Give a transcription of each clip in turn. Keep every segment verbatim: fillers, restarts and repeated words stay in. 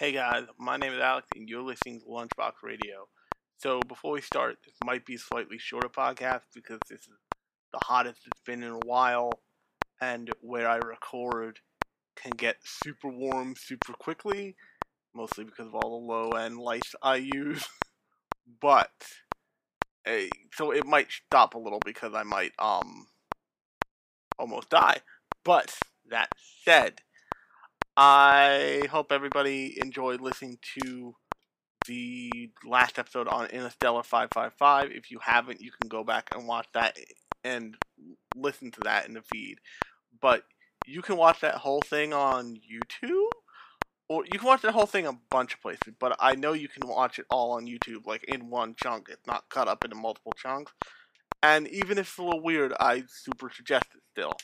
Hey guys, my name is Alex and you're listening to Lunchbox Radio. So before we start, this might be a slightly shorter podcast because this is the hottest it's been in a while, and where I record can get super warm super quickly, mostly because of all the low-end lights I use. But, hey, so it might stop a little because I might, um, almost die. But, that said, I hope everybody enjoyed listening to the last episode on Innistella five five five. If you haven't, you can go back and watch that and listen to that in the feed. But you can watch that whole thing on YouTube, or you can watch that whole thing a bunch of places. But I know you can watch it all on YouTube, like in one chunk. It's not cut up into multiple chunks. And even if it's a little weird, I super suggest it still,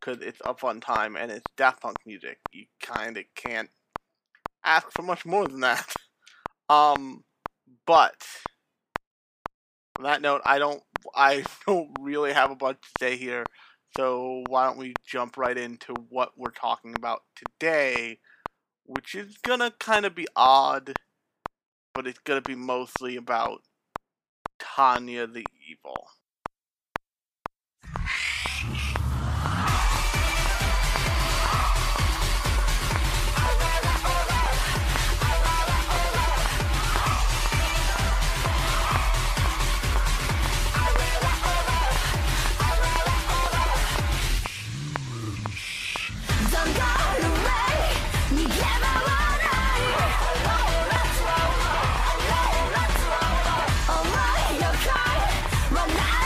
because it's a fun time, and it's Daft Punk music. You kind of can't ask for much more than that. Um, but, on that note, I don't, I don't really have a bunch to say here, so why don't we jump right into what we're talking about today, which is gonna kind of be odd, but it's gonna be mostly about Tanya the Evil. We're not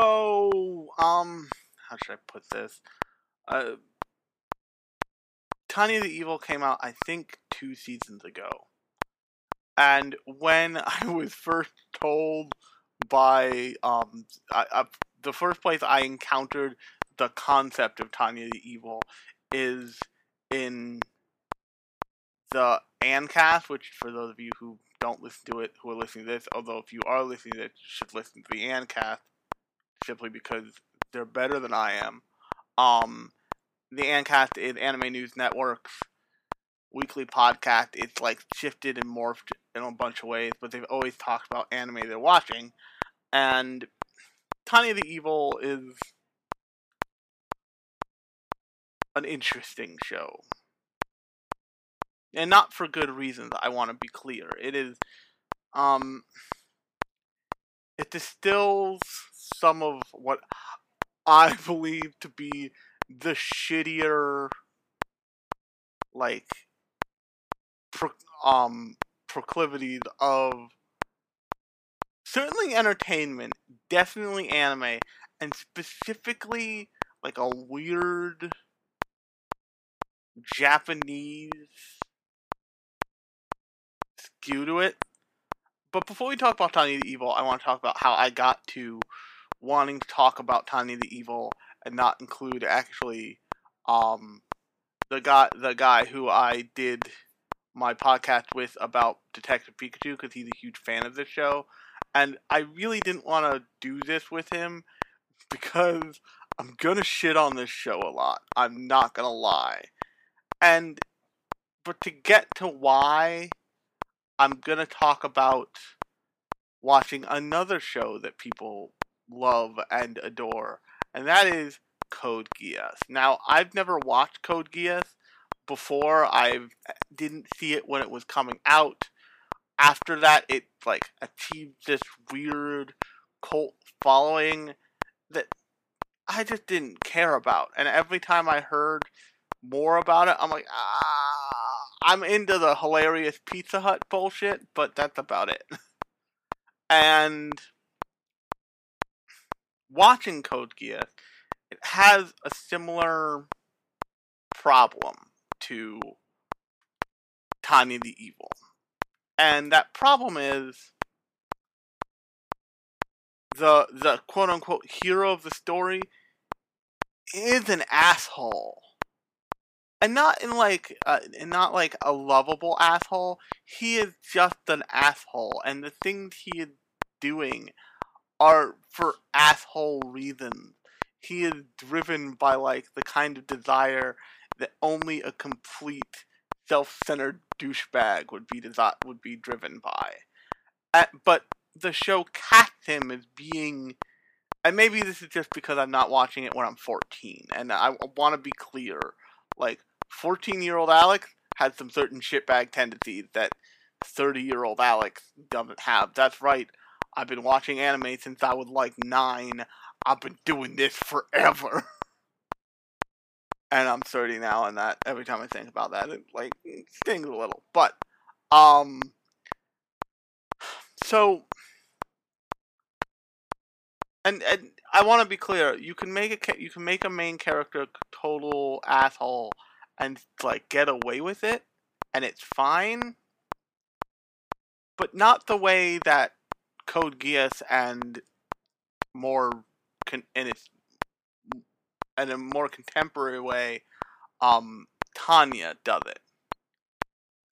So, um, how should I put this? Uh, Tanya the Evil came out, I think, two seasons ago. And when I was first told by, um, I, I, the first place I encountered the concept of Tanya the Evil is in the ANCast, which, for those of you who don't listen to it, who are listening to this, although if you are listening to it, you should listen to the ANCast, simply because they're better than I am. Um, the ANCast is Anime News Network's weekly podcast. It's like shifted and morphed in a bunch of ways, but they've always talked about anime they're watching. And Tanya the Evil is an interesting show. And not for good reasons, I want to be clear. It is, um, it distills some of what I believe to be the shittier, like, pro um, proclivities of certainly entertainment, definitely anime, and specifically, like, a weird Japanese skew to it. But before we talk about Tanya the Evil, I want to talk about how I got to wanting to talk about Tanya the Evil and not include actually um, the guy the guy who I did my podcast with about Detective Pikachu, because he's a huge fan of this show. And I really didn't want to do this with him because I'm gonna shit on this show a lot. I'm not gonna lie. And but to get to why, I'm gonna talk about watching another show that people love and adore, and that is Code Geass. Now, I've never watched Code Geass before. I didn't see it when it was coming out. After that, it like achieved this weird cult following that I just didn't care about. And every time I heard more about it, I'm like, ah, I'm into the hilarious Pizza Hut bullshit, but that's about it. And watching Code Geass, it has a similar problem to Tanya the Evil. And that problem is the the quote-unquote hero of the story is an asshole. And not in like, uh, and not like a lovable asshole. He is just an asshole, and the things he is doing are for asshole reasons. He is driven by like the kind of desire that only a complete self-centered douchebag would be would be driven by. Uh, but the show casts him as being, and maybe this is just because I'm not watching it when I'm fourteen, and I want to be clear, like, fourteen-year-old Alex has some certain shitbag tendencies that thirty-year-old Alex doesn't have. That's right. I've been watching anime since I was, like, nine. I've been doing this forever. And I'm thirty now, and that, every time I think about that, it, like, stings a little. But, um... so... And, and I want to be clear. You can make a you can make a main character total asshole and like get away with it, and it's fine. But not the way that Code Geass and more con in its in a more contemporary way, um, Tanya does it.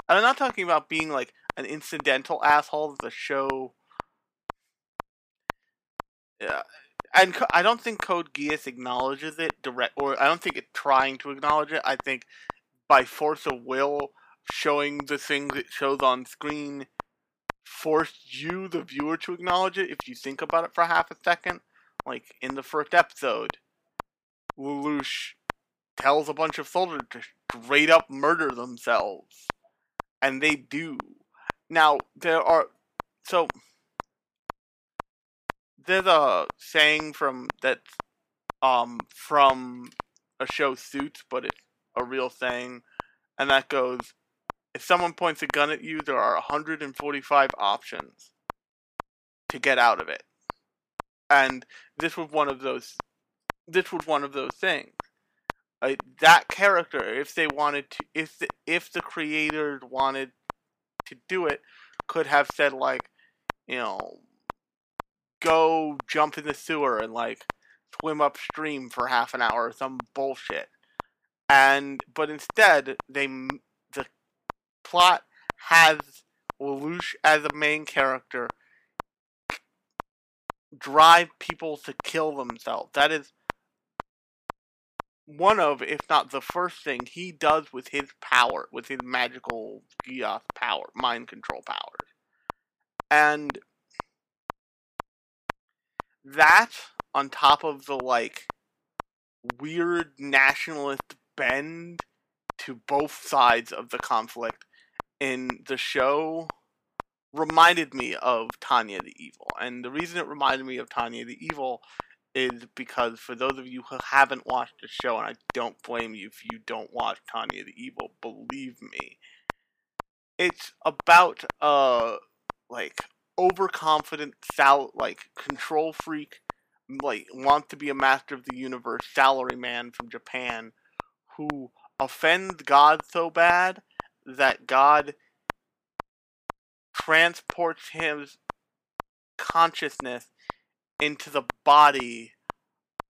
And I'm not talking about being like an incidental asshole. The show. Yeah, and I don't think Code Geass acknowledges it direct, or I don't think it's trying to acknowledge it. I think by force of will, showing the things it shows on screen forced you, the viewer, to acknowledge it. If you think about it for half a second, like in the first episode, Lelouch tells a bunch of soldiers to straight up murder themselves, and they do. Now there are so. There's a saying from that, um, from a show Suits, but it's a real saying, and that goes: if someone points a gun at you, there are one hundred forty-five options to get out of it. And this was one of those. This was one of those things. Uh, that character, if they wanted to, if the, if the creators wanted to do it, could have said, like, you know, go jump in the sewer and, like, swim upstream for half an hour or some bullshit. And but instead, they the plot has Lelouch as a main character drive people to kill themselves. That is one of, if not the first thing he does with his power, with his magical Geass power, mind control powers. And that, on top of the, like, weird nationalist bend to both sides of the conflict in the show, reminded me of Tanya the Evil. And the reason it reminded me of Tanya the Evil is because, for those of you who haven't watched the show, and I don't blame you if you don't watch Tanya the Evil, believe me, it's about a, like, overconfident, sal- like, control freak, like, wants to be a master of the universe salaryman from Japan who offends God so bad that God transports his consciousness into the body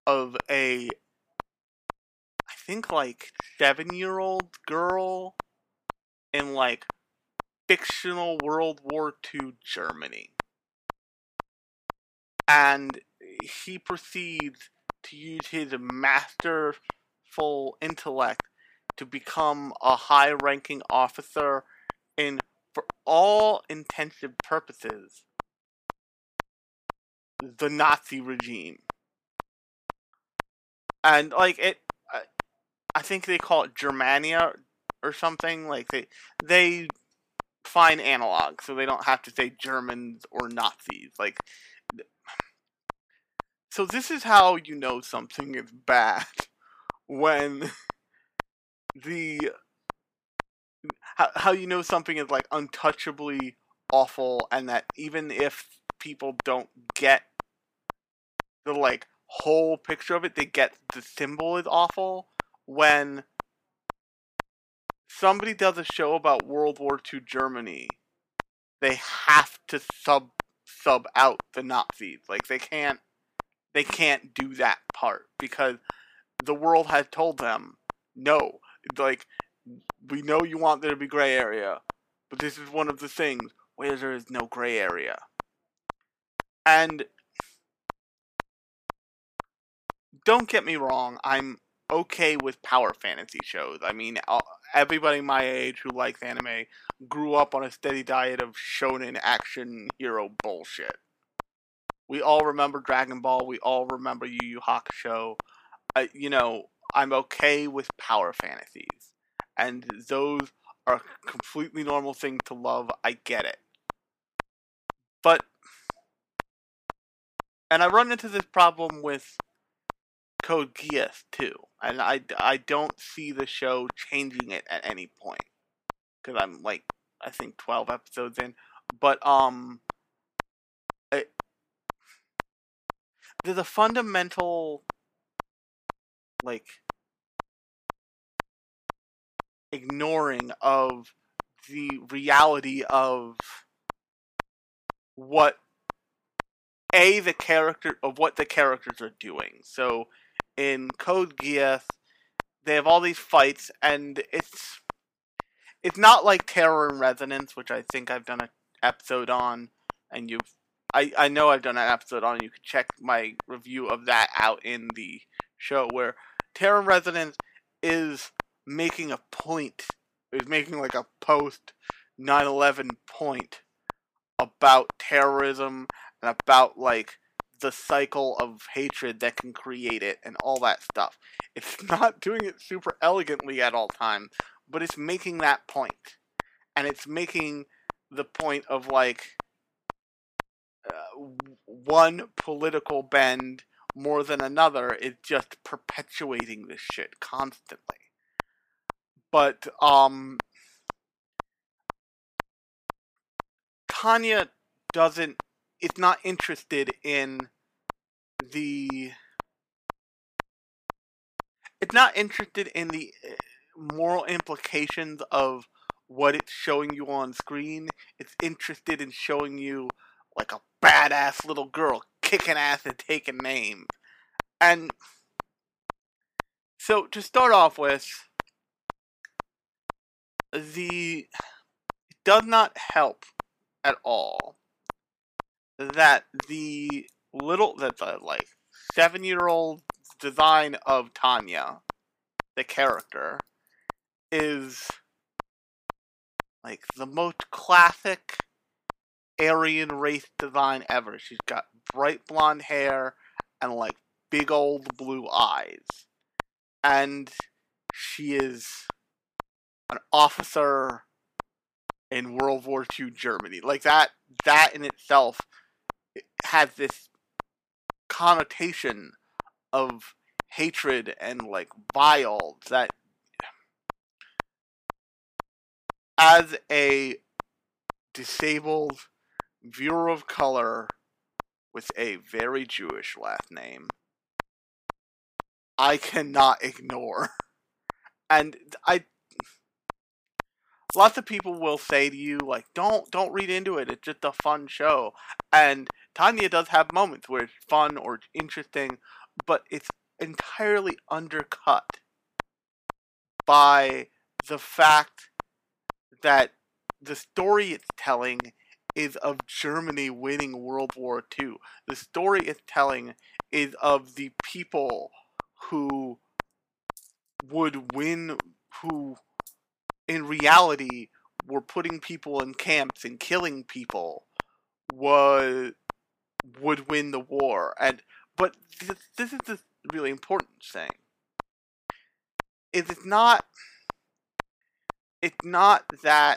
of a, I think, like, seven-year-old girl in, like, fictional World War Two Germany. And he proceeds to use his masterful intellect to become a high-ranking officer in, for all intents and purposes, the Nazi regime. And, like, it, I, I think they call it Germania or something. Like, they, they find analogs, so they don't have to say Germans or Nazis. Like, so this is how you know something is bad, when the, how, how you know something is, like, untouchably awful, and that even if people don't get the, like, whole picture of it, they get the symbol is awful. When somebody does a show about World War Two Germany, they have to sub sub out the Nazis. Like, they can't they can't do that part, because the world has told them, no, like, we know you want there to be gray area, but this is one of the things where there is no gray area. And don't get me wrong, I'm okay with power fantasy shows. I mean, everybody my age who likes anime grew up on a steady diet of shonen action hero bullshit. We all remember Dragon Ball. We all remember Yu Yu Hakusho. Uh, you know, I'm okay with power fantasies. And those are a completely normal thing to love. I get it. But... and I run into this problem with Code Geass, too. And I, I don't see the show changing it at any point, because I'm, like, I think twelve episodes in. But, um... It, there's a fundamental, like, ignoring of the reality of what A, the character, of what the characters are doing. So, in Code Geass, they have all these fights, and it's, it's not like Terror in Resonance, which I think I've done an episode on, and you've, I, I know I've done an episode on, and you can check my review of that out in the show, where Terror in Resonance is making a point, is making, like, a post nine eleven point about terrorism, and about, like, the cycle of hatred that can create it, and all that stuff. It's not doing it super elegantly at all times, but it's making that point. And it's making the point of, like, uh, one political bend more than another is just perpetuating this shit constantly. But, um... Tanya doesn't... it's not interested in the... It's not interested in the moral implications of what it's showing you on screen. It's interested in showing you, like, a badass little girl kicking ass and taking names. And so, to start off with, the... it does not help at all that the little, that the, like, seven-year-old design of Tanya, the character, is, like, the most classic Aryan race design ever. She's got bright blonde hair and, like, big old blue eyes. And she is an officer in World War Two Germany. Like, that, that in itself has this connotation of hatred and, like, vile that, as a disabled viewer of color with a very Jewish last name, I cannot ignore. And I... Lots of people will say to you, like, don't, don't read into it, it's just a fun show. And Tanya does have moments where it's fun or interesting, but it's entirely undercut by the fact that the story it's telling is of Germany winning World War Two. The story it's telling is of the people who would win, who in reality were putting people in camps and killing people, was, would win the war. And But this, this is the really important thing. Is it's not... It's not that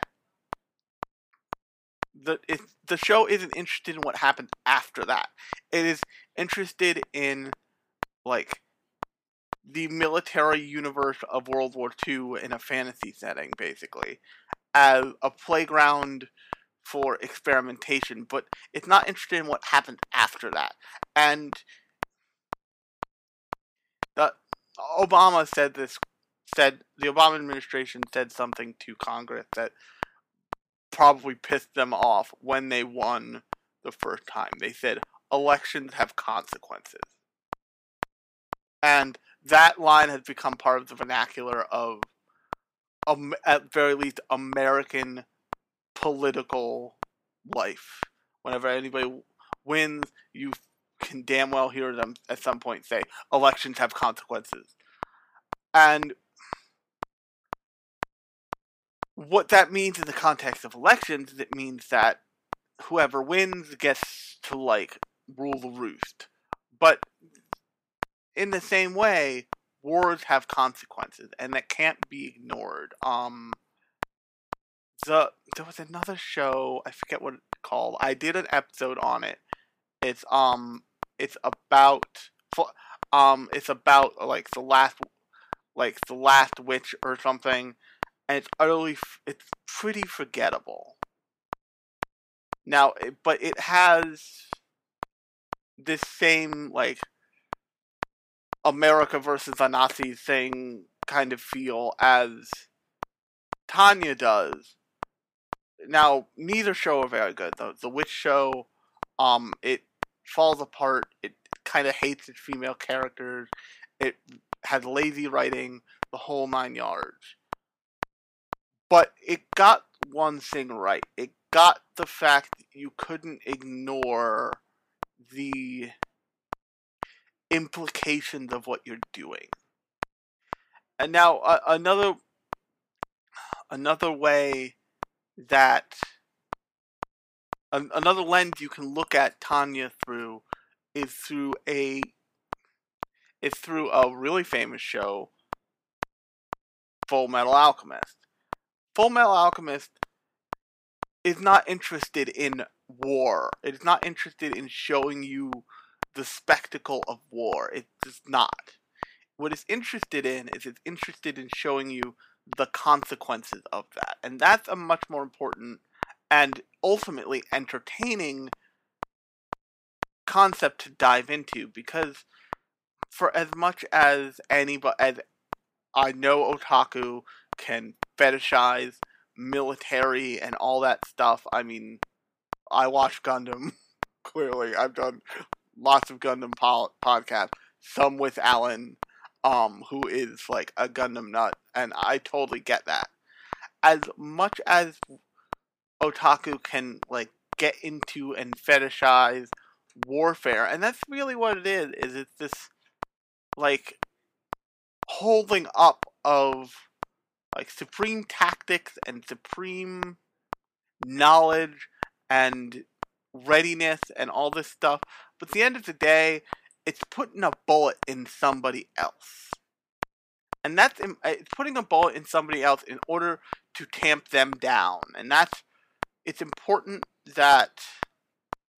the it, the show isn't interested in what happened after that. It is interested in, like, the military universe of World War Two in a fantasy setting, basically, as a playground for experimentation. But it's not interested in what happened after that. And the Obama said this. Said the Obama administration said something to Congress that probably pissed them off when they won the first time. They said, elections have consequences. And that line has become part of the vernacular of, um, at very least, American political life. Whenever anybody wins, you can damn well hear them at some point say, elections have consequences. And what that means in the context of elections is it means that whoever wins gets to, like, rule the roost. But in the same way, wars have consequences, and that can't be ignored. Um, the there was another show, I forget what it's called. I did an episode on it. It's um, it's about um, it's about like the last, like the last witch or something. And it's utterly, it's pretty forgettable. Now, but it has this same, like, America versus the Nazis thing kind of feel as Tanya does. Now, neither show are very good, though. The Witch show, um, it falls apart. It kind of hates its female characters. It has lazy writing, the whole nine yards. But it got one thing right. It got the fact that you couldn't ignore the implications of what you're doing. And now, uh, another another way that... Um, another lens you can look at Tanya through is through a... is through a really famous show, Fullmetal Alchemist. Fullmetal Alchemist is not interested in war. It is not interested in showing you the spectacle of war. It's just not. What it's interested in is it's interested in showing you the consequences of that. And that's a much more important and ultimately entertaining concept to dive into, because for as much as anybody, as I know otaku can fetishize military and all that stuff, I mean, I watch Gundam, clearly, I've done lots of Gundam po- podcasts, some with Alan, um, who is like a Gundam nut, and I totally get that. As much as otaku can, like, get into and fetishize warfare, and that's really what it is, is it's this, like, holding up of, like, supreme tactics and supreme knowledge and readiness and all this stuff, but at the end of the day, it's putting a bullet in somebody else. And that's, it's putting a bullet in somebody else in order to tamp them down. And that's, it's important that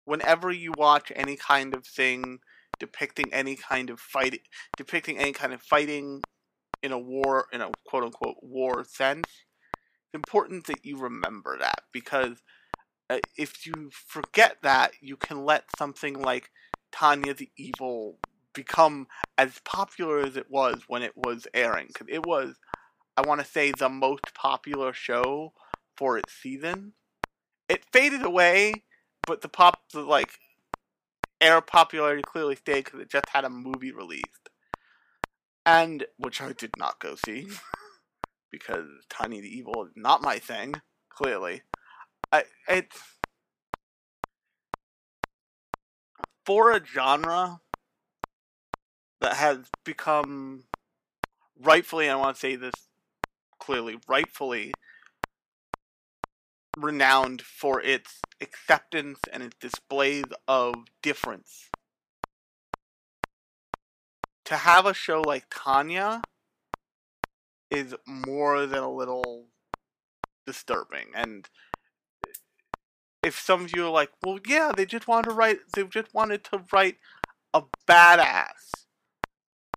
whenever you watch any kind of thing depicting any kind of fight, depicting any kind of fighting in a war, in a quote-unquote war sense, it's important that you remember that. Because if you forget that, you can let something like Tanya the Evil become as popular as it was when it was airing, because it was, I want to say, the most popular show for its season. It faded away, but the pop, the, like, air popularity clearly stayed because it just had a movie released, and which I did not go see because Tiny the Evil is not my thing. Clearly, I it's for a genre that has become, rightfully, and I want to say this clearly, rightfully renowned for its acceptance and its displays of difference. To have a show like Tanya is more than a little disturbing. And if some of you are like, well, yeah, they just wanted to write, they just wanted to write a badass,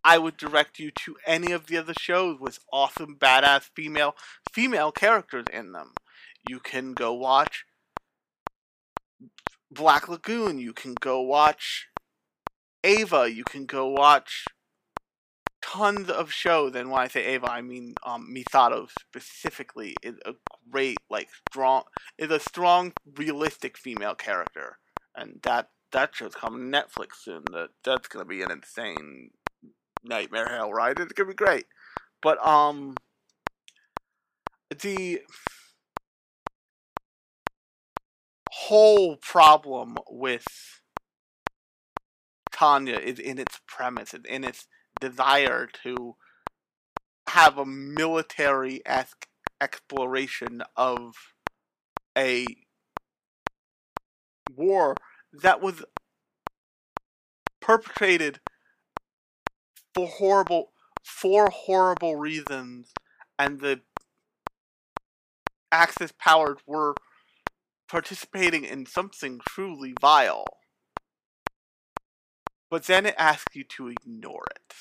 I would direct you to any of the other shows with awesome, badass female female characters in them. You can go watch Black Lagoon. You can go watch Ava. You can go watch tons of shows. And when I say Ava, I mean um, Misato specifically is a great, like, strong, is a strong, realistic female character. And that, that show's coming to Netflix soon. That, that's going to be an insane nightmare hell ride. It's gonna be great. But um the whole problem with Tanya is in its premise, is in its desire to have a military-esque exploration of a war that was perpetrated for horrible, for horrible reasons, and the Axis powers were participating in something truly vile. But then it asks you to ignore it.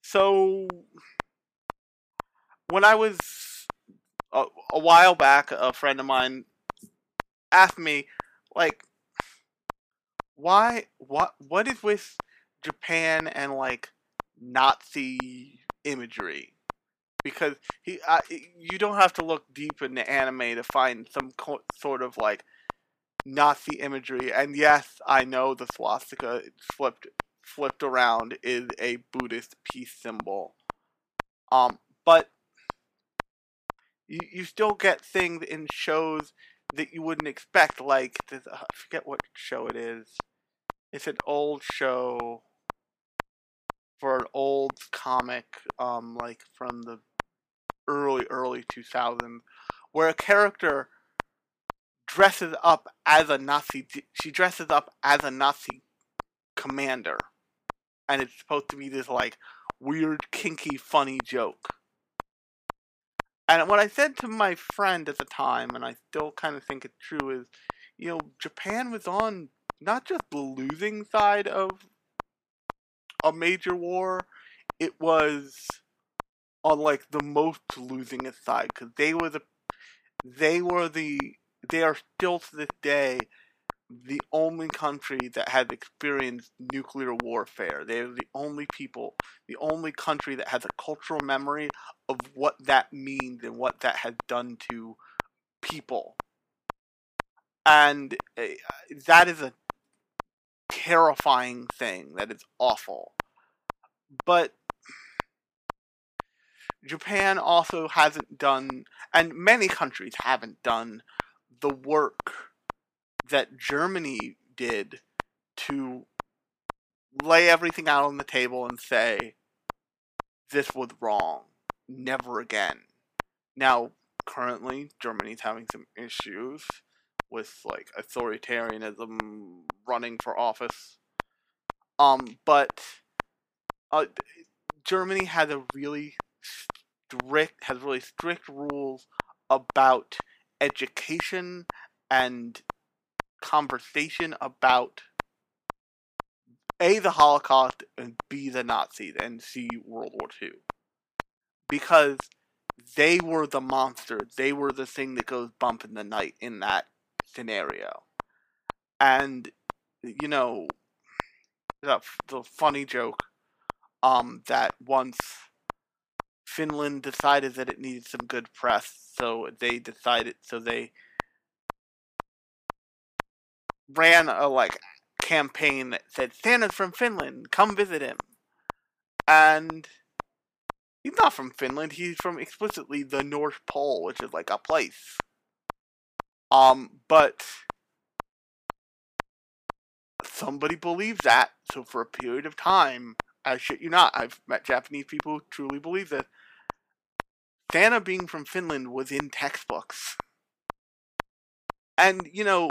So, when I was, a, a while back, a friend of mine asked me, like, why, what, what is with Japan and, like, Nazi imagery, because he uh, you don't have to look deep into anime to find some co- sort of, like, Nazi imagery. And yes, I know the swastika flipped flipped around is a Buddhist peace symbol, um but you, you still get things in shows that you wouldn't expect, like this, uh, I forget what show it is, it's an old show for an old comic, um, like, from the early, early two thousands, where a character dresses up as a Nazi, she dresses up as a Nazi commander, and it's supposed to be this, like, weird, kinky, funny joke. And what I said to my friend at the time, and I still kind of think it's true, is, you know, Japan was on not just the losing side of a major war, it was on, like, the most losingest side, because they were the, they were the, they are still to this day the only country that had experienced nuclear warfare. They were the only people, the only country that has a cultural memory of what that means and what that has done to people. And that is a terrifying thing. That is awful. But Japan also hasn't done, and many countries haven't done, the work that Germany did to lay everything out on the table and say, this was wrong, never again. Now, currently, Germany's having some issues with, like, authoritarianism running for office. Um, but uh, Germany has a really strict, has really strict rules about education and conversation about A, the Holocaust, and B, the Nazis, and C, World War Two. Because they were the monster. They were the thing that goes bump in the night in that scenario. And, you know, the, the funny joke um, that once Finland decided that it needed some good press, so they decided, so they ran a, like, campaign that said, Santa's from Finland, come visit him. And he's not from Finland, he's from explicitly the North Pole, which is, like, a place. Um, but somebody believed that, so for a period of time, I shit you not, I've met Japanese people who truly believe that Santa being from Finland was in textbooks. And, you know,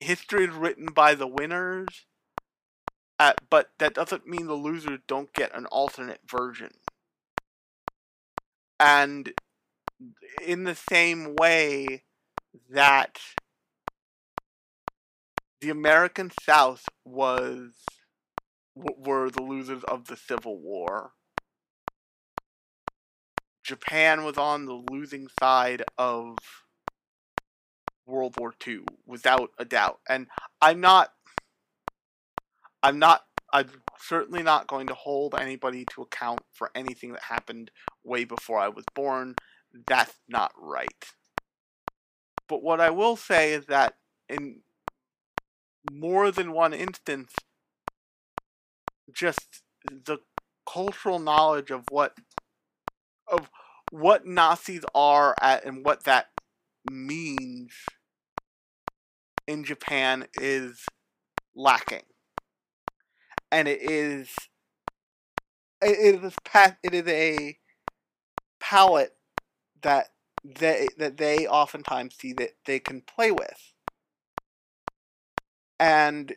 history is written by the winners, uh, but that doesn't mean the losers don't get an alternate version. And in the same way that the American South was were the losers of the Civil War, Japan was on the losing side of World War Two, without a doubt. And I'm not, I'm not, I'm certainly not going to hold anybody to account for anything that happened way before I was born. That's not right. But what I will say is that in more than one instance, just the cultural knowledge of what, of what Nazis are at and what that means in Japan is lacking, and it is it is a it is a palette that they that they oftentimes see that they can play with, and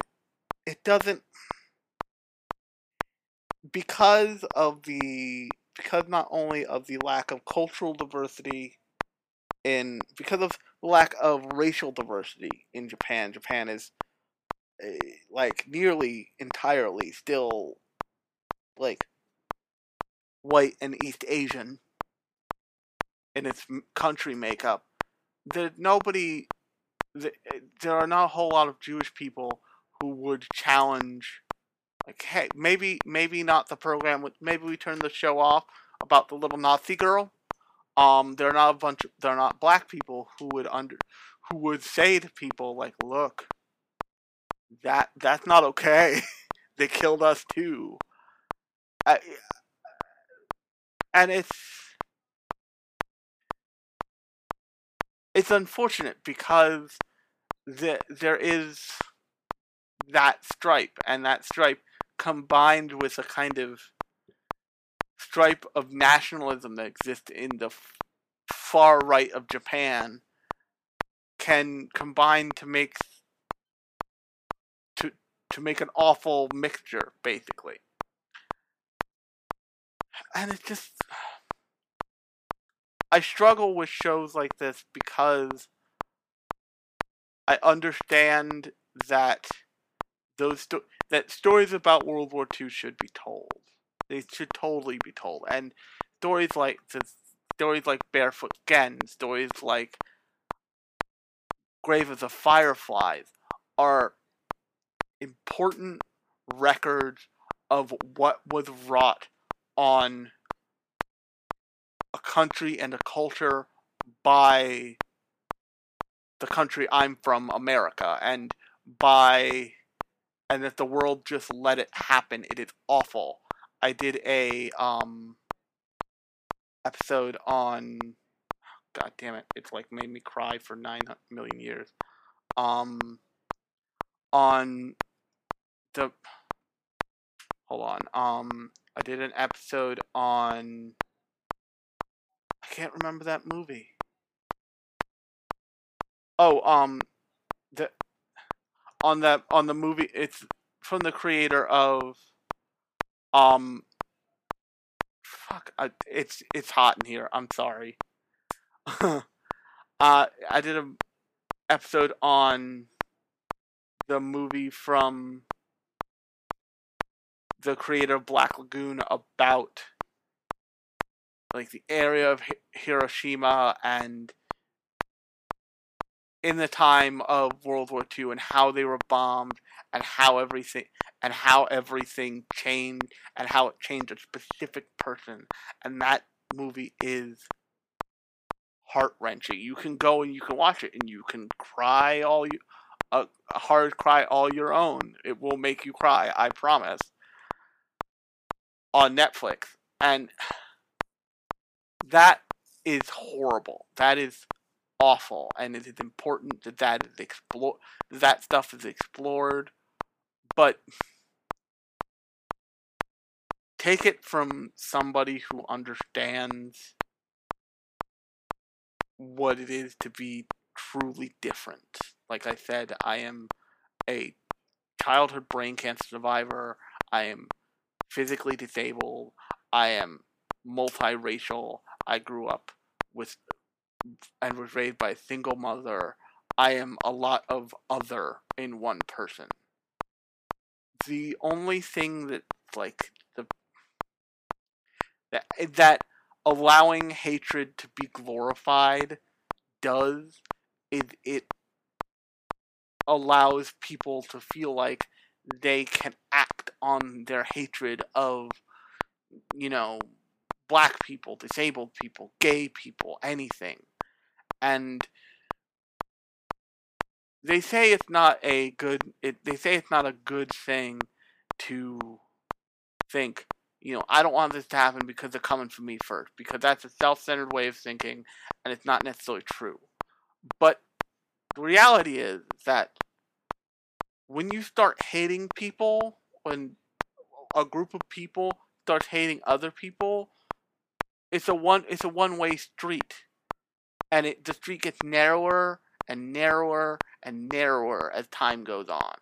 it doesn't because of the because not only of the lack of cultural diversity. In, because of lack of racial diversity in Japan, Japan is, uh, like, nearly entirely still, like, white and East Asian in its country makeup. There, nobody, there, there are not a whole lot of Jewish people who would challenge, like, hey, maybe, maybe not the program, maybe we turn the show off about the little Nazi girl. Um, they're not a bunch. Of, they're not black people who would under, who would say to people like, "Look, that that's not okay. They killed us too." I, and it's it's unfortunate because the, there is that stripe, and that stripe combined with a kind of stripe of nationalism that exists in the f- far right of Japan can combine to make to to make an awful mixture, basically. And it's just, I struggle with shows like this because I understand that those sto- that stories about World War Two should be told. They should totally be told, and stories like stories like Barefoot Gen, stories like Grave of the Fireflies, are important records of what was wrought on a country and a culture by the country I'm from, America, and by, and that the world just let it happen. It is awful. I did a, um, episode on, god damn it, it's like made me cry for nine million years, um, on the, hold on, um, I did an episode on, I can't remember that movie. Oh, um, the, on the, on the movie, it's from the creator of, um, fuck, I, it's, it's hot in here, I'm sorry. uh, I did an episode on the movie from the creator of Black Lagoon about, like, the area of Hiroshima and in the time of World War Two and how they were bombed and how everything and how everything changed and how it changed a specific person. And that movie is heart-wrenching. You can go and you can watch it and you can cry all you uh, a hard cry all your own. It will make you cry, I promise. On Netflix. And that is horrible. That is awful, and it is important that that is explore that stuff is explored, but take it from somebody who understands what it is to be truly different. Like I said, I am a childhood brain cancer survivor. I am physically disabled. I am multiracial. I grew up with and was raised by a single mother. I am a lot of other in one person. The only thing that, like, the that, that allowing hatred to be glorified does is it allows people to feel like they can act on their hatred of, you know, black people, disabled people, gay people, anything. And they say it's not a good, it, they say it's not a good thing to think, you know, I don't want this to happen because they're coming for me first, because that's a self-centered way of thinking, and it's not necessarily true. But the reality is that when you start hating people, when a group of people starts hating other people, it's a one, it's a one-way street. And it, the street gets narrower and narrower and narrower as time goes on.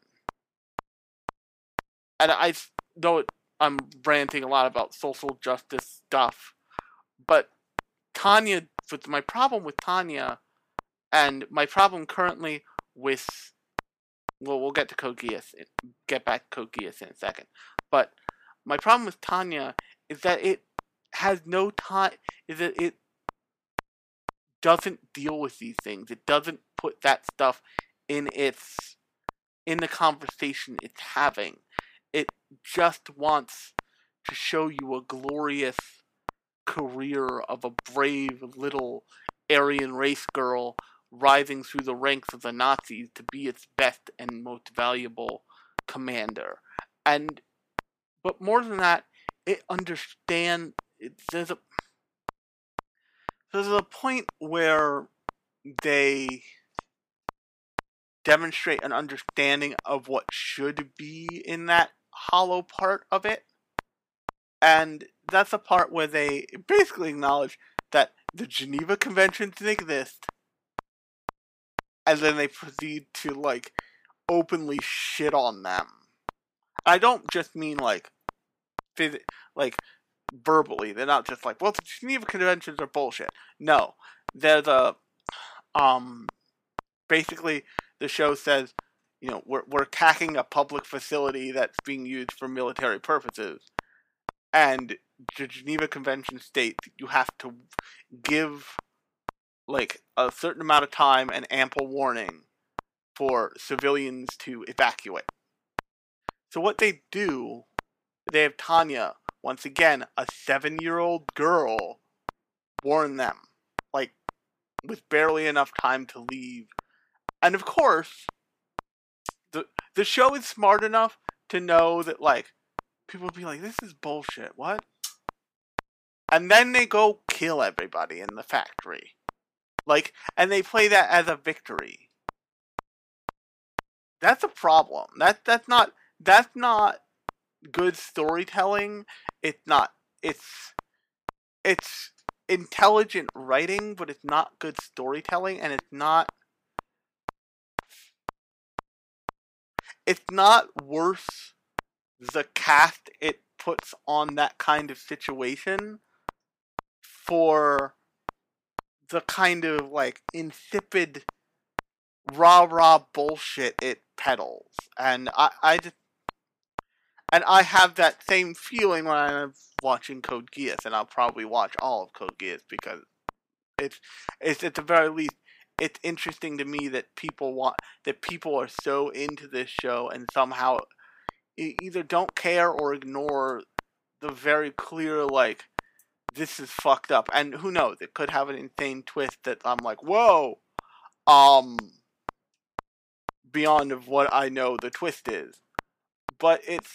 And I, though it, I'm ranting a lot about social justice stuff, but Tanya, with my problem with Tanya, and my problem currently with, well, we'll get to Code Geass, get back to Code Geass in a second, but my problem with Tanya is that it has no time, is that it doesn't deal with these things. It doesn't put that stuff in its, in the conversation it's having. It just wants to show you a glorious career of a brave little Aryan race girl rising through the ranks of the Nazis to be its best and most valuable commander. And, but more than that, it understand, it, there's a, there's a point where they demonstrate an understanding of what should be in that hollow part of it. And that's a part where they basically acknowledge that the Geneva Convention didn't exist. And then they proceed to, like, openly shit on them. I don't just mean, like, phys- like, verbally. They're not just like, well, the Geneva Conventions are bullshit. No. There's a, um, basically, the show says, you know, we're, we're attacking a public facility that's being used for military purposes. And the Geneva Convention states that you have to give, like, a certain amount of time and ample warning for civilians to evacuate. So what they do, they have Tanya, once again, a seven-year-old girl, warn them, like, with barely enough time to leave. And of course, the the show is smart enough to know that, like, people will be like, this is bullshit, what? And then they go kill everybody in the factory. Like, and they play that as a victory. That's a problem. That that's not that's not good storytelling. It's not it's it's intelligent writing, but it's not good storytelling, and it's not it's not worth the cast it puts on that kind of situation for the kind of, like, insipid rah-rah bullshit it peddles. And I, I just, and I have that same feeling when I'm watching Code Geass, and I'll probably watch all of Code Geass, because it's, it's at the very least, it's interesting to me that people want, that people are so into this show and somehow either don't care or ignore the very clear, like, this is fucked up. And who knows, it could have an insane twist that I'm like, whoa, um, beyond of what I know the twist is. But it's,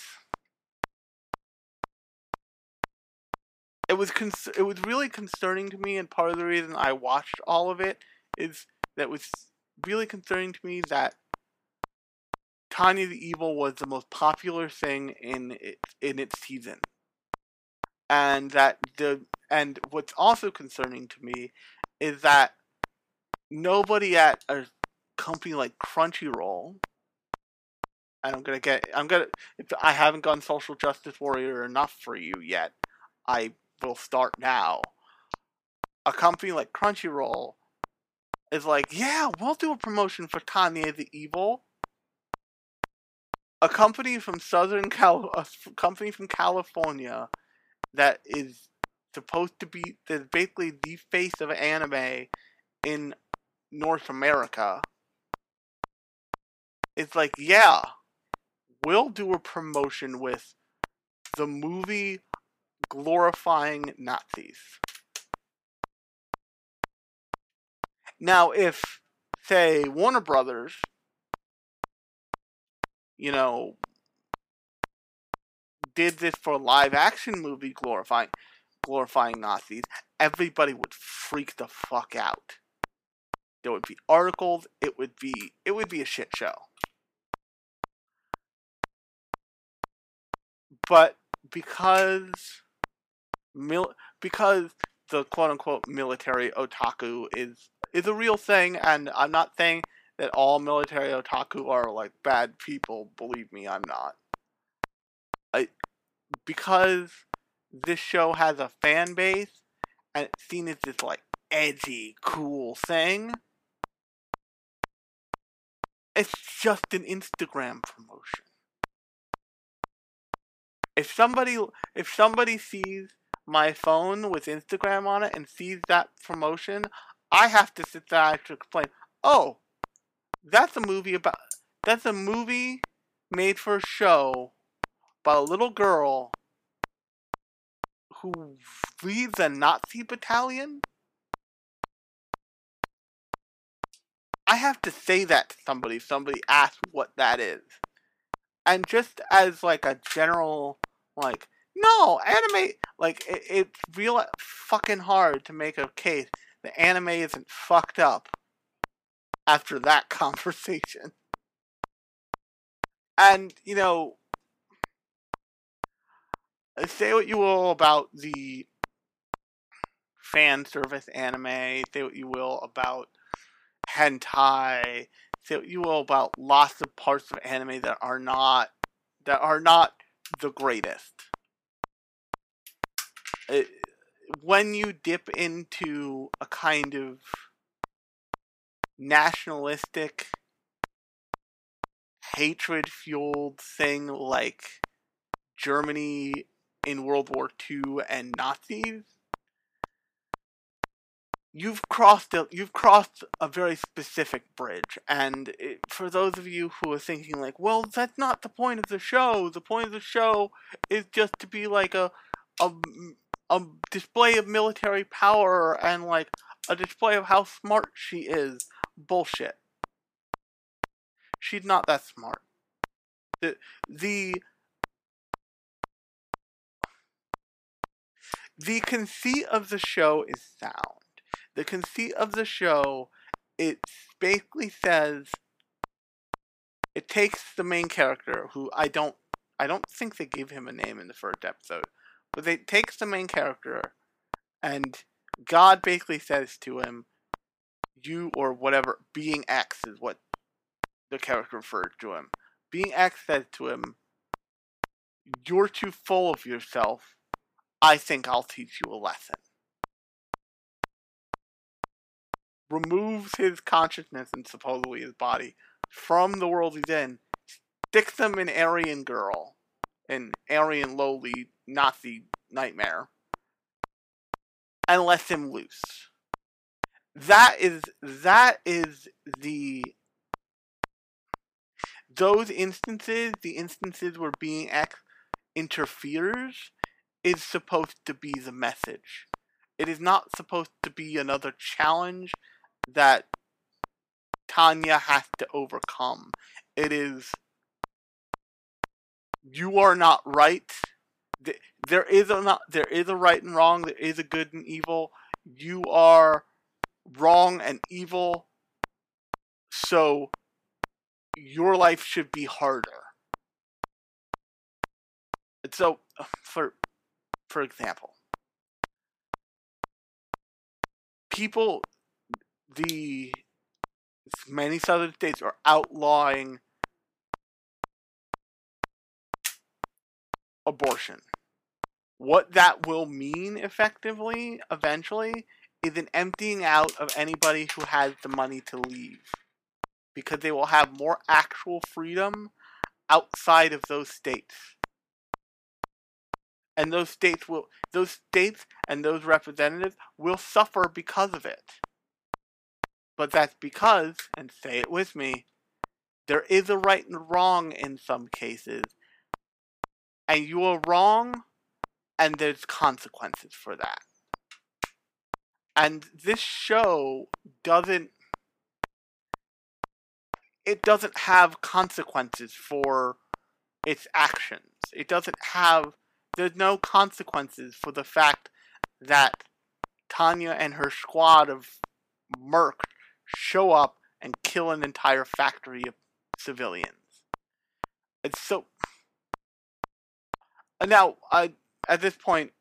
it was, cons- it was really concerning to me, and part of the reason I watched all of it is that it was really concerning to me that Tanya the Evil was the most popular thing in it, in its season. And that the and what's also concerning to me is that nobody at a company like Crunchyroll, and I'm gonna get I'm gonna if I haven't gone social justice warrior enough for you yet, I will start now. A company like Crunchyroll is like, yeah, we'll do a promotion for Tanya the Evil. A company from Southern Cal, a company from California, that is supposed to be, that's basically the face of anime in North America. It's like, yeah, we'll do a promotion with the movie glorifying Nazis. Now, if, say, Warner Brothers, you know, did this for a live action movie glorifying glorifying Nazis, everybody would freak the fuck out. There would be articles, it would be it would be a shit show. But because mil- because the quote unquote military otaku is is a real thing, and I'm not saying that all military otaku are, like, bad people. Believe me, I'm not. I, because this show has a fan base, and it's seen as this, like, edgy, cool thing, it's just an Instagram promotion. If somebody, if somebody sees my phone with Instagram on it and sees that promotion, I have to sit there and explain, oh, That's a movie about. That's a movie made for a show by a little girl who leads a Nazi battalion. I have to say that to somebody. Somebody asks what that is, and just as, like, a general, like, no, anime. Like, it, it's real fucking hard to make a case that anime isn't fucked up after that conversation. And, you know, say what you will about the fan service anime, say what you will about hentai, say what you will about lots of parts of anime that are not, that are not the greatest. It, when you dip into a kind of nationalistic, hatred-fueled thing like Germany in World War Two and Nazis, you've crossed a, you've crossed a very specific bridge, and it, for those of you who are thinking like, well, that's not the point of the show. The point of the show is just to be like a a a display of military power and like a display of how smart she is. Bullshit. She's not that smart. The the The conceit of the show is sound. The conceit of the show, it basically says, it takes the main character, who I don't, I don't think they gave him a name in the first episode, but it takes the main character, and God basically says to him, you or whatever, Being X is what the character refers to him. Being X says to him, you're too full of yourself. I think I'll teach you a lesson. Removes his consciousness and supposedly his body from the world he's in. Sticks him in Aryan Girl. An Aryan lowly Nazi nightmare. And lets him loose. That is, that is the... Those instances, the instances where Being X interferes... is supposed to be the message. It is not supposed to be another challenge that Tanya has to overcome. It is, you are not right. There is a not, there is a right and wrong. There is a good and evil. You are wrong and evil. So your life should be harder. And so for For example, people, the many southern states are outlawing abortion. What that will mean effectively, eventually, is an emptying out of anybody who has the money to leave. Because they will have more actual freedom outside of those states. And those states will, those states and those representatives will suffer because of it. But that's because, and say it with me, there is a right and wrong in some cases. And you are wrong, and there's consequences for that. And this show doesn't, it doesn't have consequences for its actions. It doesn't have, there's no consequences for the fact that Tanya and her squad of mercs show up and kill an entire factory of civilians. And so, and now, I, at this point,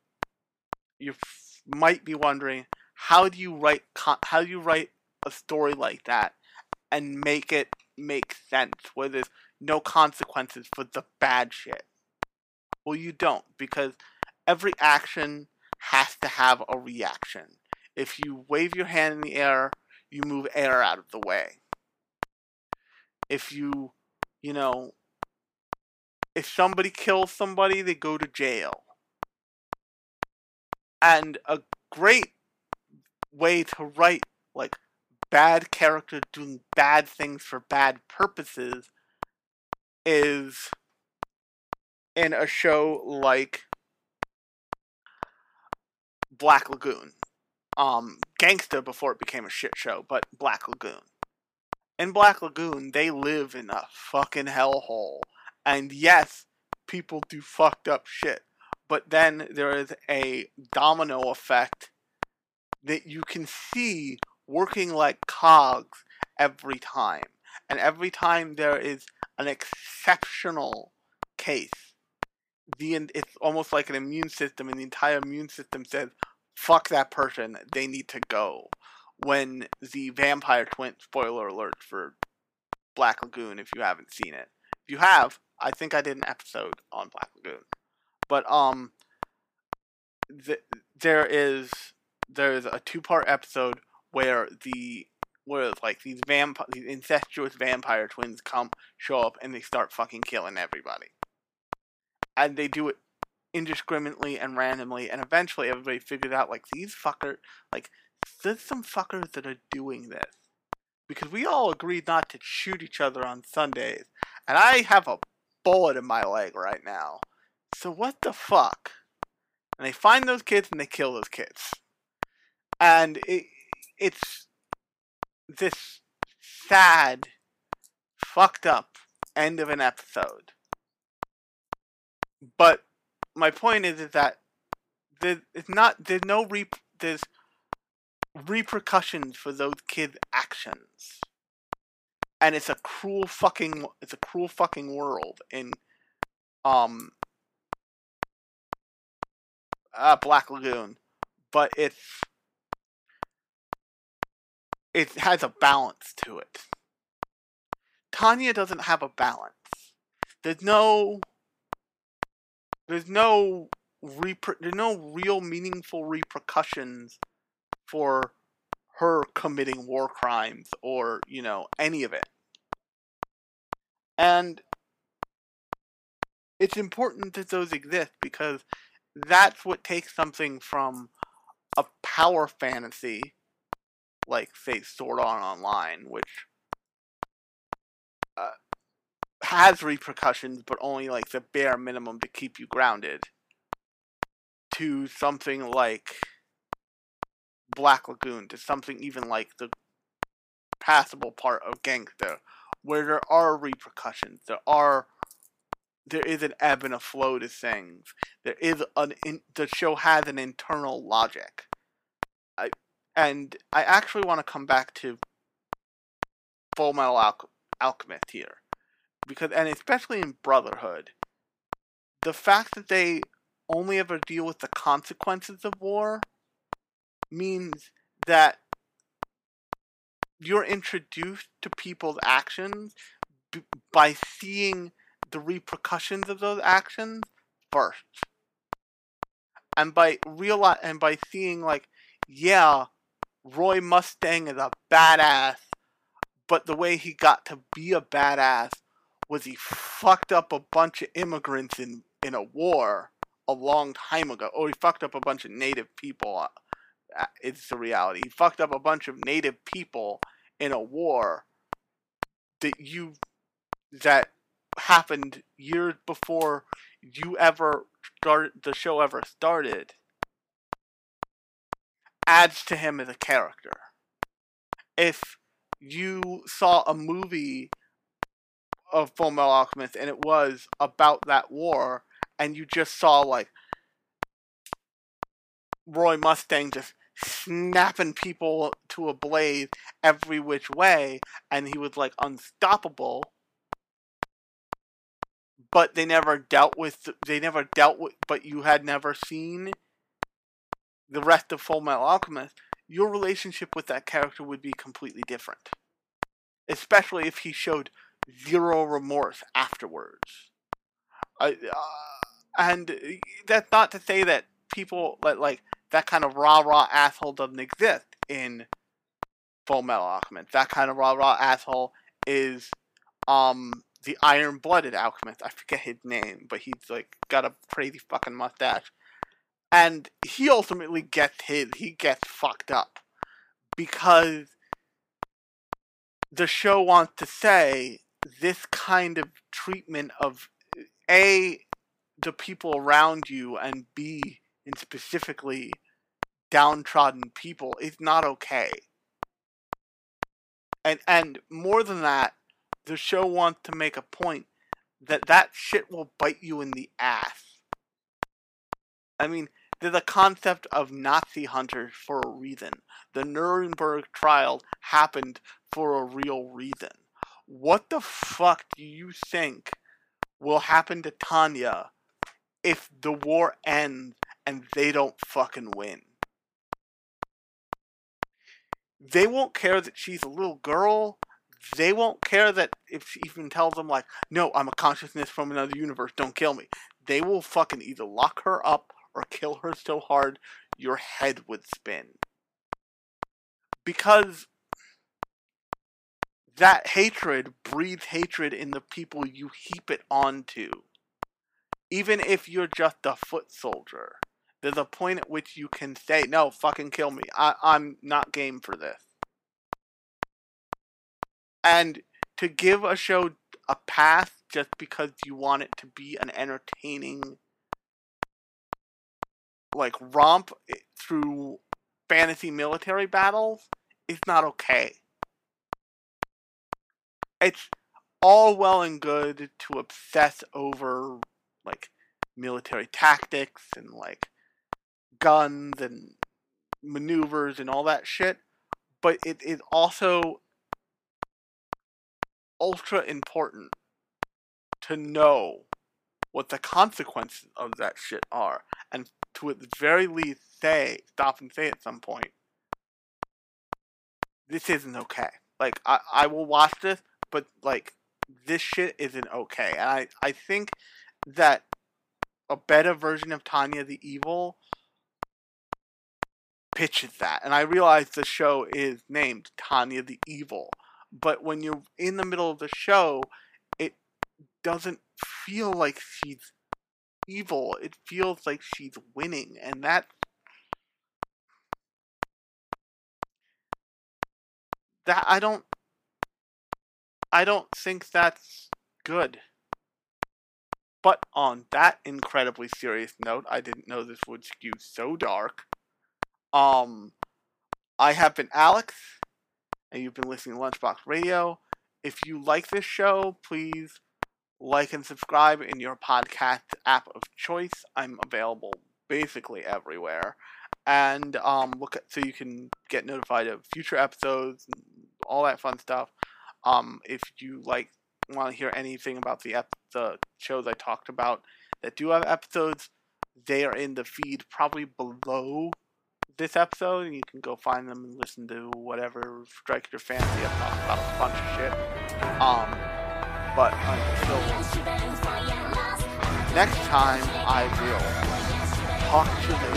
you f- might be wondering, how do you write con- how do you write a story like that and make it make sense where there's no consequences for the bad shit? Well, you don't, because every action has to have a reaction. If you wave your hand in the air, you move air out of the way. If you, you know, if somebody kills somebody, they go to jail. And a great way to write, like, bad characters doing bad things for bad purposes is... in a show like Black Lagoon. Um, Gangsta before it became a shit show, but Black Lagoon. In Black Lagoon, they live in a fucking hellhole. And yes, people do fucked up shit. But then there is a domino effect that you can see working like cogs every time. And every time there is an exceptional case, The it's almost like an immune system, and the entire immune system says, fuck that person, they need to go. When the vampire twin, spoiler alert for Black Lagoon if you haven't seen it. If you have, I think I did an episode on Black Lagoon. But, um, th- there is, there is a two-part episode where the, where, like, these vamp- these incestuous vampire twins come, show up, and they start fucking killing everybody. And they do it indiscriminately and randomly, and eventually everybody figures out, like, these fucker, like, there's some fuckers that are doing this. Because we all agreed not to shoot each other on Sundays. And I have a bullet in my leg right now. So what the fuck? And they find those kids and they kill those kids. And it, it's this sad, fucked up end of an episode. But my point is, is that there's, it's not, there's no re, there's repercussions for those kids' actions. And it's a cruel fucking, it's a cruel fucking world in, um, uh, Black Lagoon. But it's, it has a balance to it. Tanya doesn't have a balance. There's no, there's no, reper- there's no real meaningful repercussions for her committing war crimes or, you know, any of it. And it's important that those exist because that's what takes something from a power fantasy, like, say, Sword Art Online, which uh, has repercussions, but only, like, the bare minimum to keep you grounded, to something like Black Lagoon, to something even like the passable part of Gangsta, where there are repercussions, there are, there is an ebb and a flow to things, there is an, in, the show has an internal logic. I, and I actually want to come back to Fullmetal Alch- Alchemist here, because, and especially in Brotherhood, the fact that they only ever deal with the consequences of war means that you're introduced to people's actions b- by seeing the repercussions of those actions first, and by reali- and by seeing, like, yeah, Roy Mustang is a badass, but the way he got to be a badass was he fucked up a bunch of immigrants in, in a war a long time ago, or he fucked up a bunch of native people. It's the reality. He fucked up a bunch of native people in a war that you, that happened years before you ever started, the show ever started, adds to him as a character. If you saw a movie of Fullmetal Alchemist and it was about that war, and you just saw, like, Roy Mustang just snapping people to a blaze every which way, and he was, like, unstoppable, but they never dealt with, they never dealt with, but you had never seen the rest of Fullmetal Alchemist, your relationship with that character would be completely different. Especially if he showed zero remorse afterwards. I, uh, and that's not to say that people, that, like, that kind of rah-rah asshole doesn't exist in Fullmetal Alchemist. That kind of rah-rah asshole is, um, the Iron-Blooded Alchemist. I forget his name, but he's, like, got a crazy fucking mustache. And he ultimately gets his, he gets fucked up. Because the show wants to say this kind of treatment of, A, the people around you, and B, and specifically downtrodden people, is not okay. And and more than that, the show wants to make a point that that shit will bite you in the ass. I mean, there's a concept of Nazi hunters for a reason. The Nuremberg trial happened for a real reason. What the fuck do you think will happen to Tanya if the war ends and they don't fucking win? They won't care that she's a little girl. They won't care that if she even tells them, like, no, I'm a consciousness from another universe, don't kill me. They will fucking either lock her up or kill her so hard your head would spin. Because that hatred breeds hatred in the people you heap it onto. Even if you're just a foot soldier, There's a point at which you can say, no, fucking kill me. I, I'm not game for this. And to give a show a pass just because you want it to be an entertaining, like, romp through fantasy military battles is not okay. It's all well and good to obsess over, like, military tactics and, like, guns and maneuvers and all that shit, but it is also ultra important to know what the consequences of that shit are, and to at the very least say, stop and say at some point, this isn't okay. Like, I, I will watch this, but, like, this shit isn't okay. And I, I think that a better version of Tanya the Evil pitches that. And I realize the show is named Tanya the Evil, but when you're in the middle of the show, it doesn't feel like she's evil. It feels like she's winning, and that that I don't I don't think that's good. But on that incredibly serious note, I didn't know this would skew so dark. Um, I have been Alex, and you've been listening to Lunchbox Radio. If you like this show, please like and subscribe in your podcast app of choice. I'm available basically everywhere. And um, look at, so you can get notified of future episodes, and all that fun stuff. Um, if you like, want to hear anything about the ep- the shows I talked about that do have episodes, they are in the feed probably below this episode, and you can go find them and listen to whatever strikes your fancy. I've talked about a bunch of shit. Um, but until next time, I will talk to you.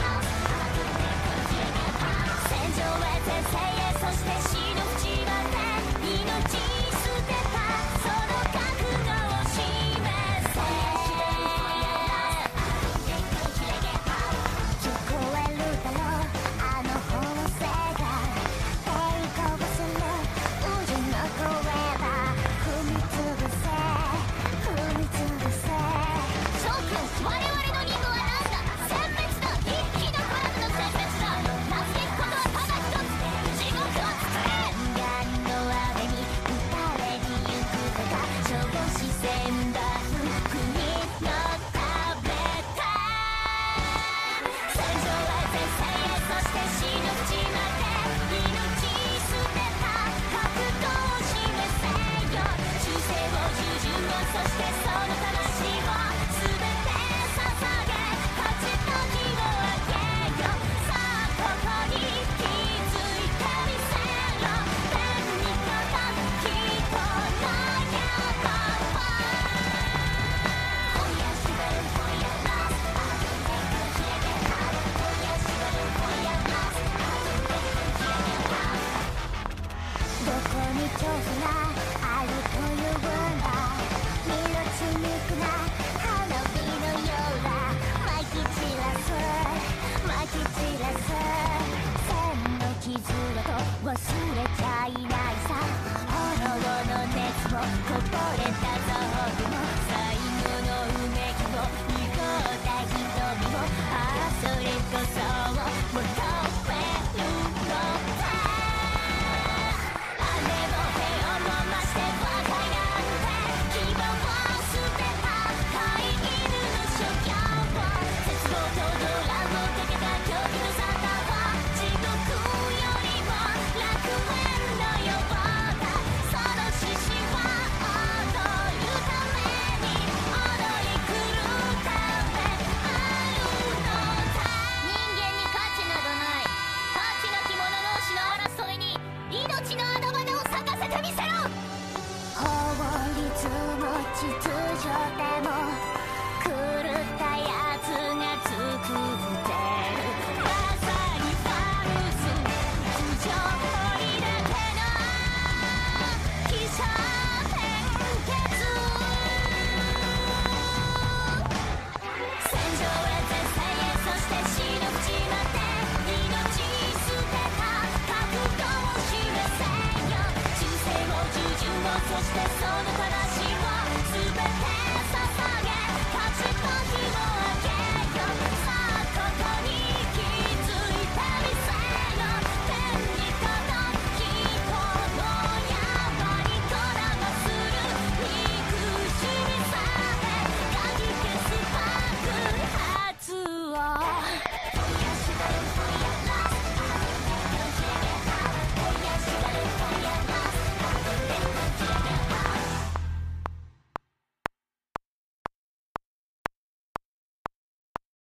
She